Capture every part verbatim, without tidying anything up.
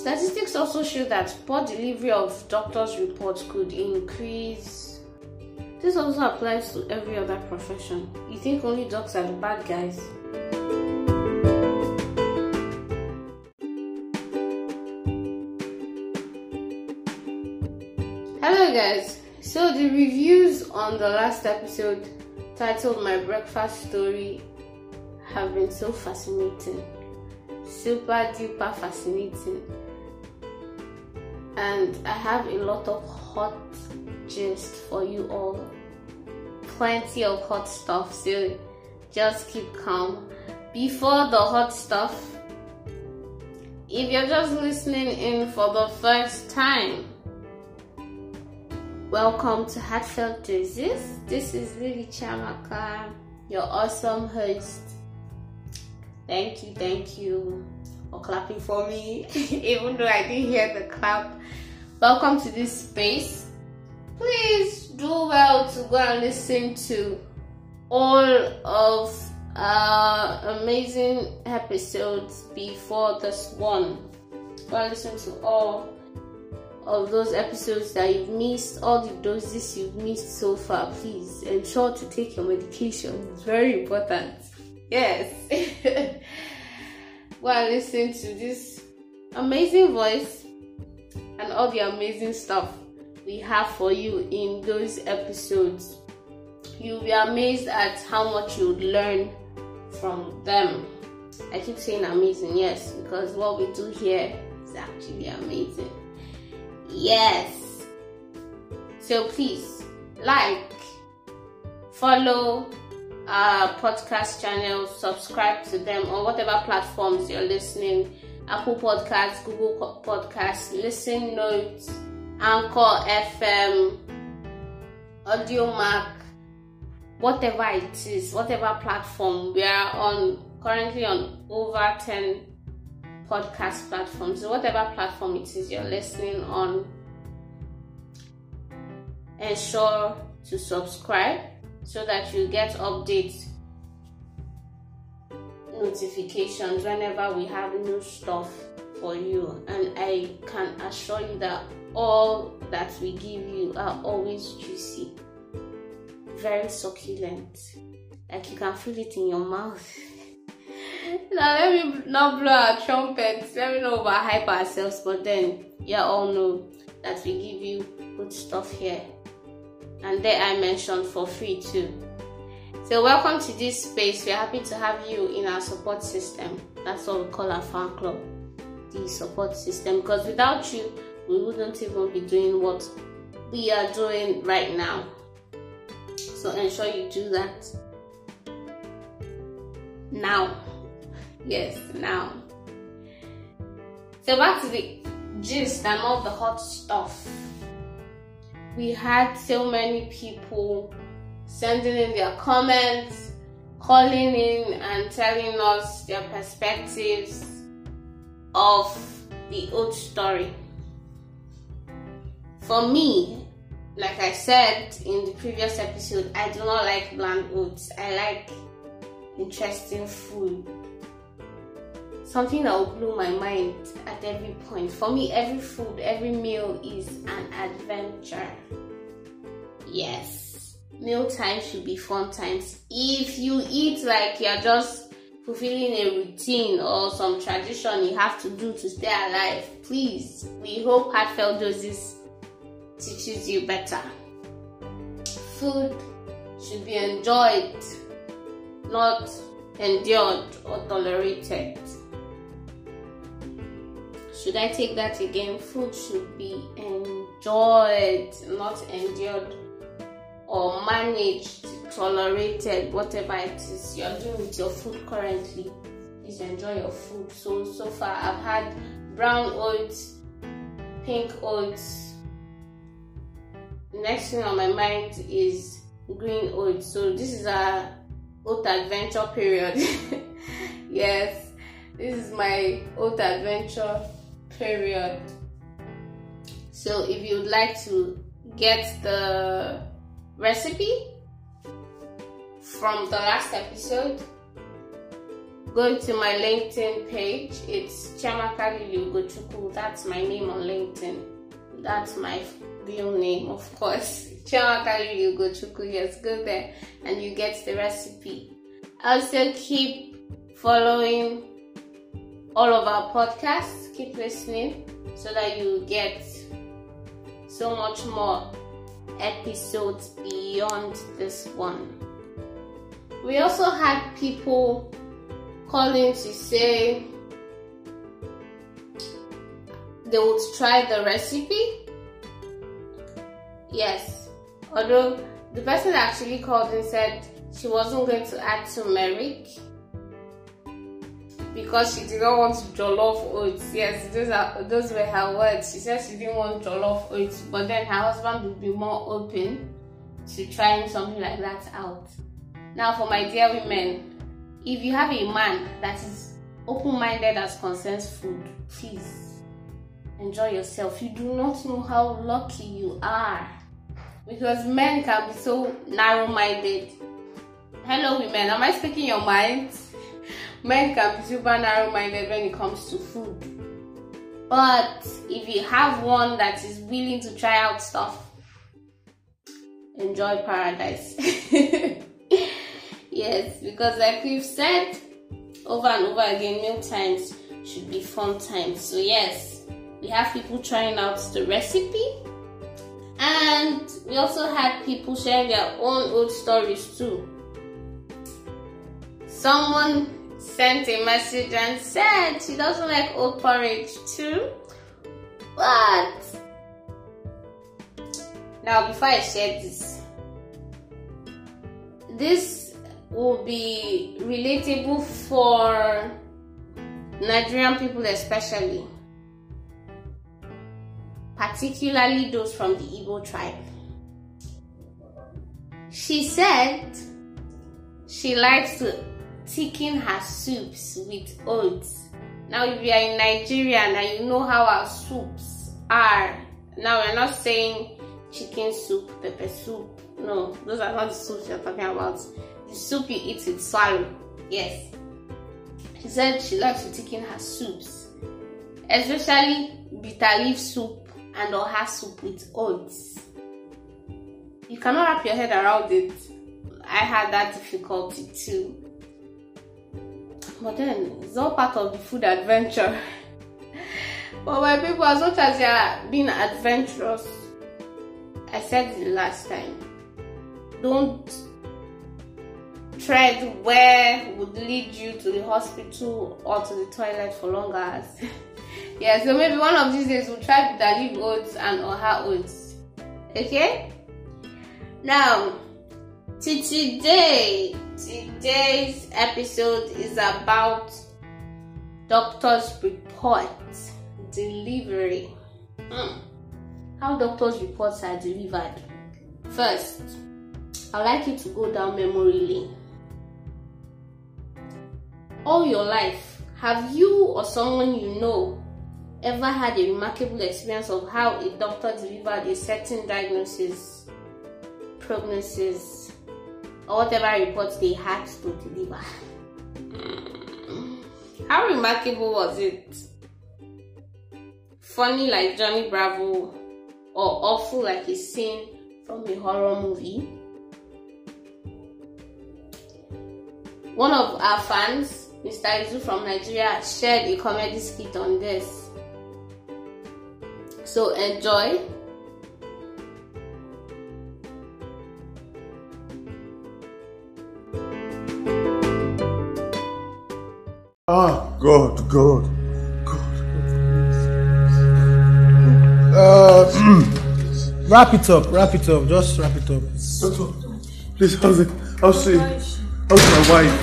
Statistics also show that poor delivery of doctors' reports could increase. This also applies to every other profession. You think only docs are the bad guys? Hello guys, so the reviews on the last episode titled My Breakfast Story have been so fascinating, super duper fascinating, and I have a lot of hot gist for you all, plenty of hot stuff, so just keep calm. Before the hot stuff, if you're just listening in for the first time, welcome to Heartfelt Disease. This is Lily Chamaka, your awesome host. Thank you, thank you for clapping for me, even though I didn't hear the clap. Welcome to this space. Please do well to go and listen to all of our amazing episodes before this one. Go and listen to all of those episodes that you've missed, all the doses you've missed so far. Please ensure to take your medication, it's very important. Yes. Well, listen to this amazing voice and all the amazing stuff we have for you in those episodes. You'll be amazed at how much you learn from them. I keep saying amazing, yes, because what we do here is actually amazing. Yes, so please like, follow our podcast channel, subscribe to them on whatever platforms you're listening: Apple Podcasts, Google Podcasts, Listen Notes, Anchor F M, AudioMac, whatever it is, whatever platform we are on. Currently on over ten podcast platforms, so whatever platform it is you're listening on, ensure to subscribe so that you get updates, notifications whenever we have new stuff for you. And I can assure you that all that we give you are always juicy, very succulent, like you can feel it in your mouth. Now let me not blow our trumpets, let me not overhype ourselves, but then you all know that we give you good stuff here and there I mentioned for free too. So welcome to this space. We're happy to have you in our support system. That's what we call our fan club, the support system, because without you we wouldn't even be doing what we are doing right now. So ensure you do that now. Yes, now. So back to the gist and all the hot stuff. We had so many people sending in their comments, calling in and telling us their perspectives of the old story. For me, like I said in the previous episode, I do not like bland oats. I like interesting food. Something that will blow my mind at every point. For me, every food, every meal is an adventure. Yes, meal time should be fun times. If you eat like you're just fulfilling a routine or some tradition you have to do to stay alive, please, we hope Heartfelt Doses teaches you better. Food should be enjoyed, not endured or tolerated. Should I take that again? Food should be enjoyed, not endured or managed, tolerated, whatever it is you're doing with your food currently. Please enjoy your food. So, so far I've had brown oats, pink oats. Next thing on my mind is green oats. So this is a oat adventure period. Yes, this is my oat adventure period. So if you'd like to get the recipe from the last episode, Go to my LinkedIn page. It's Chamakali Yuguchuku. That's my name on LinkedIn. That's my real name, of course. Chamakali Yuguchuku. Yes, go there and you get the recipe. Also, keep following all of our podcasts. Keep listening so that you get so much more episodes beyond this one. We also had people calling to say they would try the recipe. Yes, although the person actually called and said she wasn't going to add turmeric because she did not want jollof oats. Yes, those are those were her words. She said she didn't want jollof oats, but then her husband would be more open to trying something like that out. Now, for my dear women, if you have a man that is open-minded as concerns food, please enjoy yourself. You do not know how lucky you are, because men can be so narrow-minded. Hello, women. Am I speaking your mind? Men can be super narrow-minded when it comes to food. But if you have one that is willing to try out stuff, enjoy paradise. Yes, because like we've said over and over again, meal times should be fun times. So yes, we have people trying out the recipe, and we also had people sharing their own old stories too. Someone sent a message and said she doesn't like oat porridge too. But now, before I share this, this will be relatable for Nigerian people especially, particularly those from the Igbo tribe. She said she likes to thicken her soups with oats. Now, if you are in Nigeria and you know how our soups are, now we're not saying chicken soup, pepper soup, no, those are not the soups you're talking about. The soup you eat with swallow. Yes. She said she likes to thicken her soups, especially bitter leaf soup and oha soup with oats. You cannot wrap your head around it. I had that difficulty too. But then, it's all part of the food adventure. But my people, as much as you are being adventurous, I said it last time, don't tread where would lead you to the hospital or to the toilet for long hours. Yeah, so maybe one of these days we'll try bitter leaf oats and oha oats. Okay? Now, to today, today's episode is about doctor's report delivery. Mm. How doctor's reports are delivered. First, I'd like you to go down memory lane. All your life, have you or someone you know ever had a remarkable experience of how a doctor delivered a certain diagnosis, prognosis, or whatever reports they had to deliver? How remarkable was it? Funny like Johnny Bravo, or awful like a scene from a horror movie? One of our fans, Mister Izu from Nigeria, shared a comedy skit on this. So enjoy. Ah, God, God, God, God. Uh, wrap it up, wrap it up, just wrap it up. Please, how's it? How's it? How's my wife?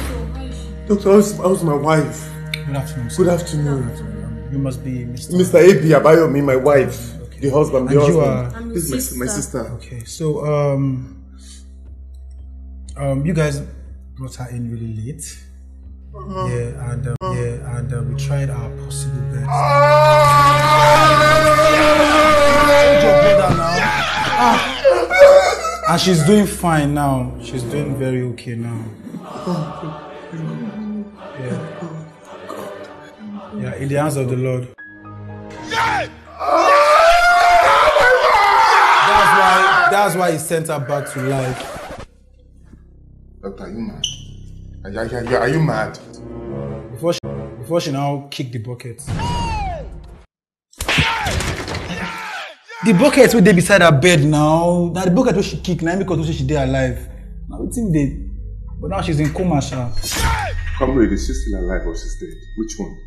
Doctor, how's, how's my wife? Good afternoon, sir. Good afternoon. You must be Mister Mister A B. Abayomi, my wife. Okay. The husband, the and husband. You are... This is my, my sister. Okay, so, um, um, you guys brought her in really late. Uh-huh. Yeah, and, uh, yeah, and uh, we tried our possible best. Uh-huh. Yeah. Your brother now. Yeah. Ah. And she's doing fine now. She's doing very okay now. Oh, yeah. yeah, in the hands of the Lord. Yes! Yes! That's why, that's why he sent her back to life. Doctor, are you mad? Are you, are you, are you mad? Before she, before she now kicked the bucket. The bucket will be beside her bed now. Now the bucket will she kick now because she did alive. Now we think they, but now she's in coma. Comrade, is she still alive or she's dead? Which one?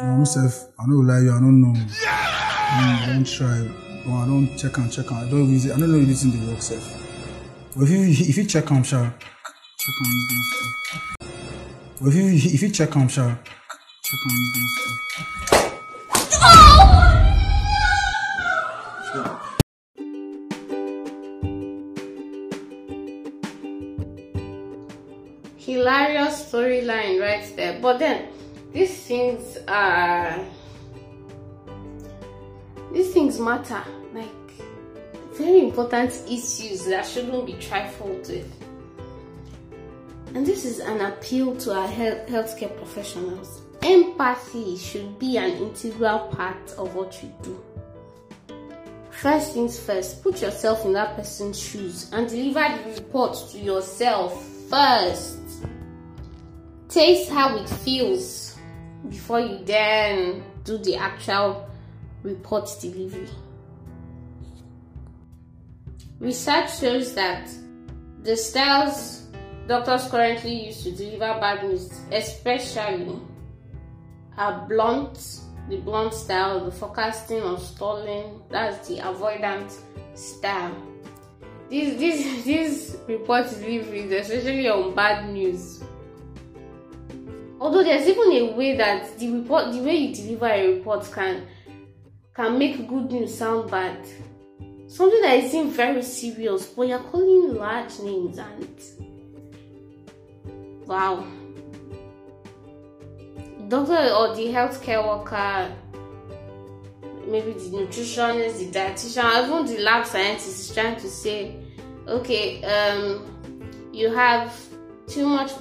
No, myself, I don't lie, I don't know. I don't try. No, I don't check and check and I don't use it. I don't know if it's in the work, self. But if you if you check and check, check and use But if you if you check and check, check and use hilarious storyline right there, but then these things are these things matter, like very important issues that shouldn't be trifled with. And this is an appeal to our health healthcare professionals. Empathy should be an integral part of what you do. First things first, put yourself in that person's shoes and deliver the report to yourself first. Taste how it feels before you then do the actual report delivery. Research shows that the styles doctors currently use to deliver bad news, especially are blunt, the blunt style, the forecasting or stalling, that's the avoidant style. These, these, these report deliveries, especially on bad news. Although there's even a way that the report, the way you deliver a report can, can make good news sound bad. Something that is seems very serious, but you're calling large names and wow. Doctor or the healthcare worker, maybe the nutritionist, the dietitian, even the lab scientist is trying to say, okay, um, you have too much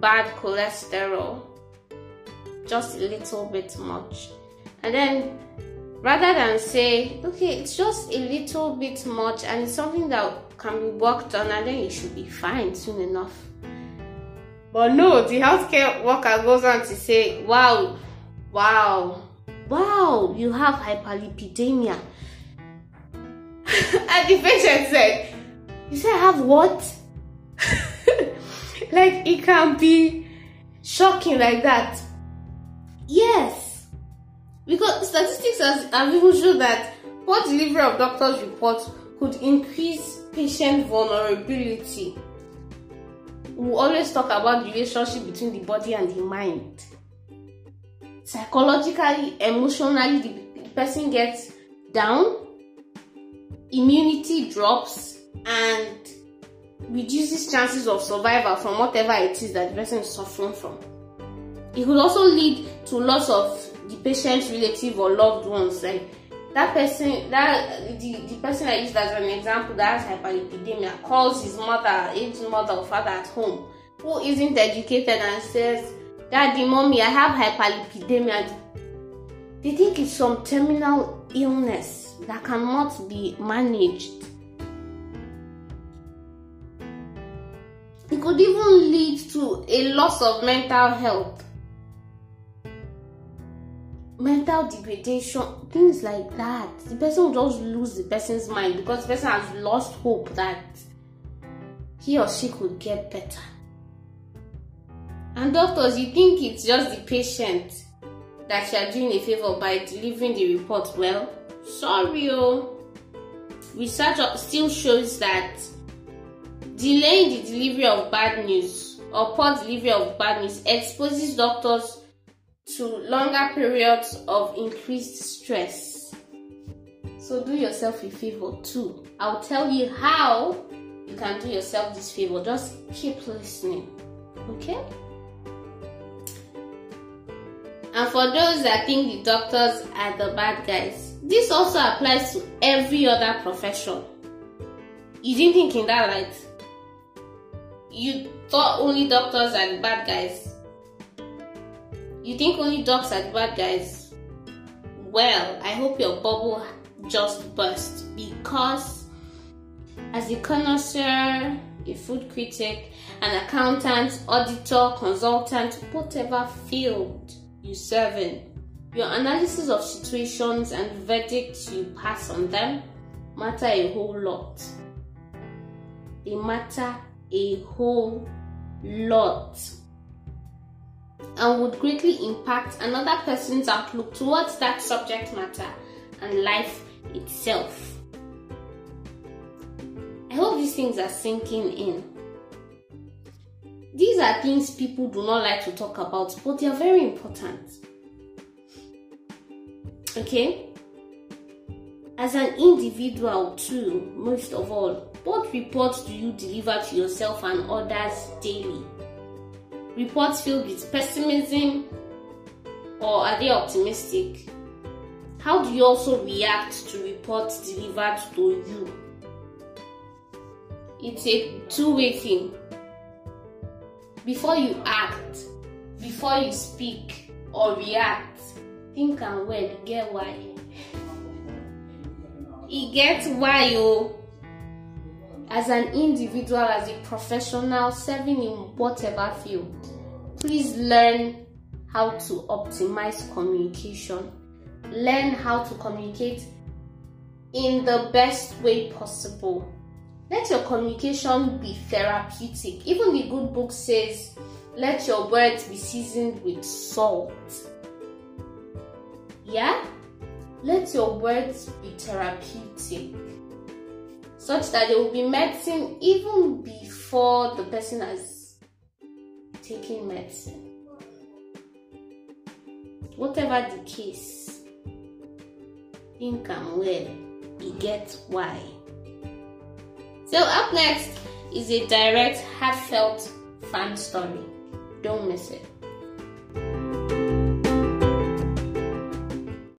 bad cholesterol, just a little bit much. And then rather than say, okay, it's just a little bit much and it's something that can be worked on and then you should be fine soon enough. But no, the healthcare worker goes on to say, wow, wow, wow, you have hyperlipidemia. And the patient said, you say I have what? Like, it can be shocking like that. Yes. Because statistics have even shown that poor delivery of doctors' reports could increase patient vulnerability. We always talk about the relationship between the body and the mind. Psychologically, emotionally, the person gets down, immunity drops, and reduces chances of survival from whatever it is that the person is suffering from. It could also lead to loss of the patient's relative or loved ones. Like that person, that the, the person I used as an example that has hyperlipidemia calls his mother, his mother or father at home, who isn't educated and says, Daddy, Mommy, I have hyperlipidemia. They think it's some terminal illness that cannot be managed. It could even lead to a loss of mental health, mental degradation, things like that. The person will just lose the person's mind because the person has lost hope that he or she could get better. And doctors, you think it's just the patient that you are doing a favor by delivering the report well? Sorry, oh. Research still shows that delaying the delivery of bad news or poor delivery of bad news exposes doctors to longer periods of increased stress. So do yourself a favor too. I'll tell you how you can do yourself this favor. Just keep listening, okay? And for those that think the doctors are the bad guys, this also applies to every other profession. You didn't think in that light. You thought only doctors are the bad guys. You think only dogs are the bad guys? Well, I hope your bubble just burst, because as a connoisseur, a food critic, an accountant, auditor, consultant, whatever field you serve in, your analysis of situations and verdicts you pass on them matter a whole lot. They matter a whole lot and would greatly impact another person's outlook towards that subject matter and life itself. I hope these things are sinking in. These are things people do not like to talk about, but they are very important. Okay? As an individual too, most of all, what reports do you deliver to yourself and others daily? Reports filled with pessimism, or are they optimistic? How do you also react to reports delivered to you? It's a two-way thing. Before you act, before you speak or react, think and well, get why. It gets why, oh. As an individual, as a professional serving in whatever field, please learn how to optimize communication. Learn how to communicate in the best way possible. Let your communication be therapeutic. Even the good book says, let your words be seasoned with salt. Yeah? Let your words be therapeutic, such that they will be medicine even before the person has taken medicine. Whatever the case, think and well, you get why. So up next is a direct, heartfelt fan story. Don't miss it.